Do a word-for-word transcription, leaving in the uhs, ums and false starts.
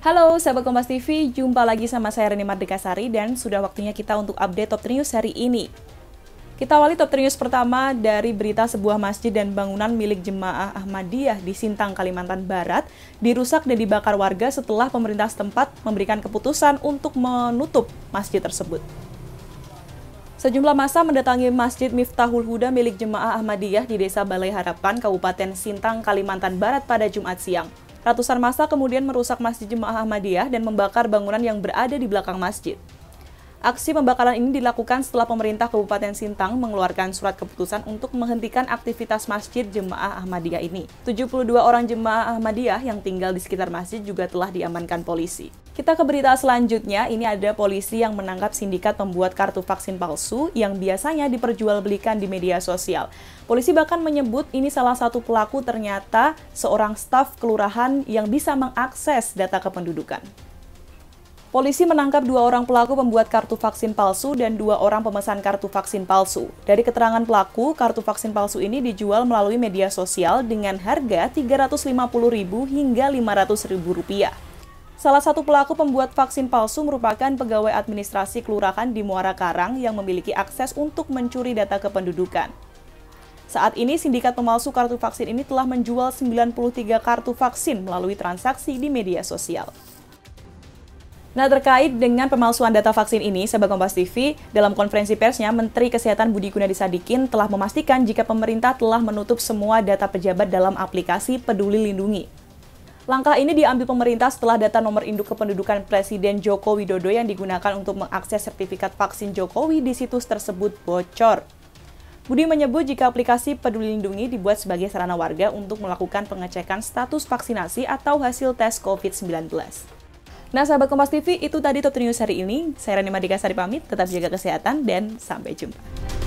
Halo sahabat Kompas T V, jumpa lagi sama saya Reni Mardekasari dan sudah waktunya kita untuk update top news hari ini. Kita awali top news pertama dari berita sebuah masjid dan bangunan milik Jemaah Ahmadiyah di Sintang, Kalimantan Barat dirusak dan dibakar warga setelah pemerintah setempat memberikan keputusan untuk menutup masjid tersebut. Sejumlah massa mendatangi Masjid Miftahul Huda milik Jemaah Ahmadiyah di Desa Balai Harapan, Kabupaten Sintang, Kalimantan Barat pada Jumat siang. Ratusan massa kemudian merusak Masjid Jemaah Ahmadiyah dan membakar bangunan yang berada di belakang masjid. Aksi pembakaran ini dilakukan setelah pemerintah Kabupaten Sintang mengeluarkan surat keputusan untuk menghentikan aktivitas Masjid Jemaah Ahmadiyah ini. tujuh puluh dua orang Jemaah Ahmadiyah yang tinggal di sekitar masjid juga telah diamankan polisi. Kita ke berita selanjutnya, ini ada polisi yang menangkap sindikat pembuat kartu vaksin palsu yang biasanya diperjualbelikan di media sosial. Polisi bahkan menyebut ini salah satu pelaku ternyata seorang staf kelurahan yang bisa mengakses data kependudukan. Polisi menangkap dua orang pelaku pembuat kartu vaksin palsu dan dua orang pemesan kartu vaksin palsu. Dari keterangan pelaku, kartu vaksin palsu ini dijual melalui media sosial dengan harga tiga ratus lima puluh ribu rupiah hingga lima ratus ribu rupiah. Salah satu pelaku pembuat vaksin palsu merupakan pegawai administrasi kelurahan di Muara Karang yang memiliki akses untuk mencuri data kependudukan. Saat ini, sindikat pemalsu kartu vaksin ini telah menjual sembilan puluh tiga kartu vaksin melalui transaksi di media sosial. Nah, terkait dengan pemalsuan data vaksin ini, sahabat Kompas T V, dalam konferensi persnya, Menteri Kesehatan Budi Gunadi Sadikin telah memastikan jika pemerintah telah menutup semua data pejabat dalam aplikasi Peduli Lindungi. Langkah ini diambil pemerintah setelah data nomor induk kependudukan Presiden Joko Widodo yang digunakan untuk mengakses sertifikat vaksin Jokowi di situs tersebut bocor. Budi menyebut jika aplikasi Peduli Lindungi dibuat sebagai sarana warga untuk melakukan pengecekan status vaksinasi atau hasil tes COVID sembilan belas. Nah, sahabat Kompas T V, itu tadi top news hari ini. Saya Reni Mardekasari pamit, tetap jaga kesehatan dan sampai jumpa.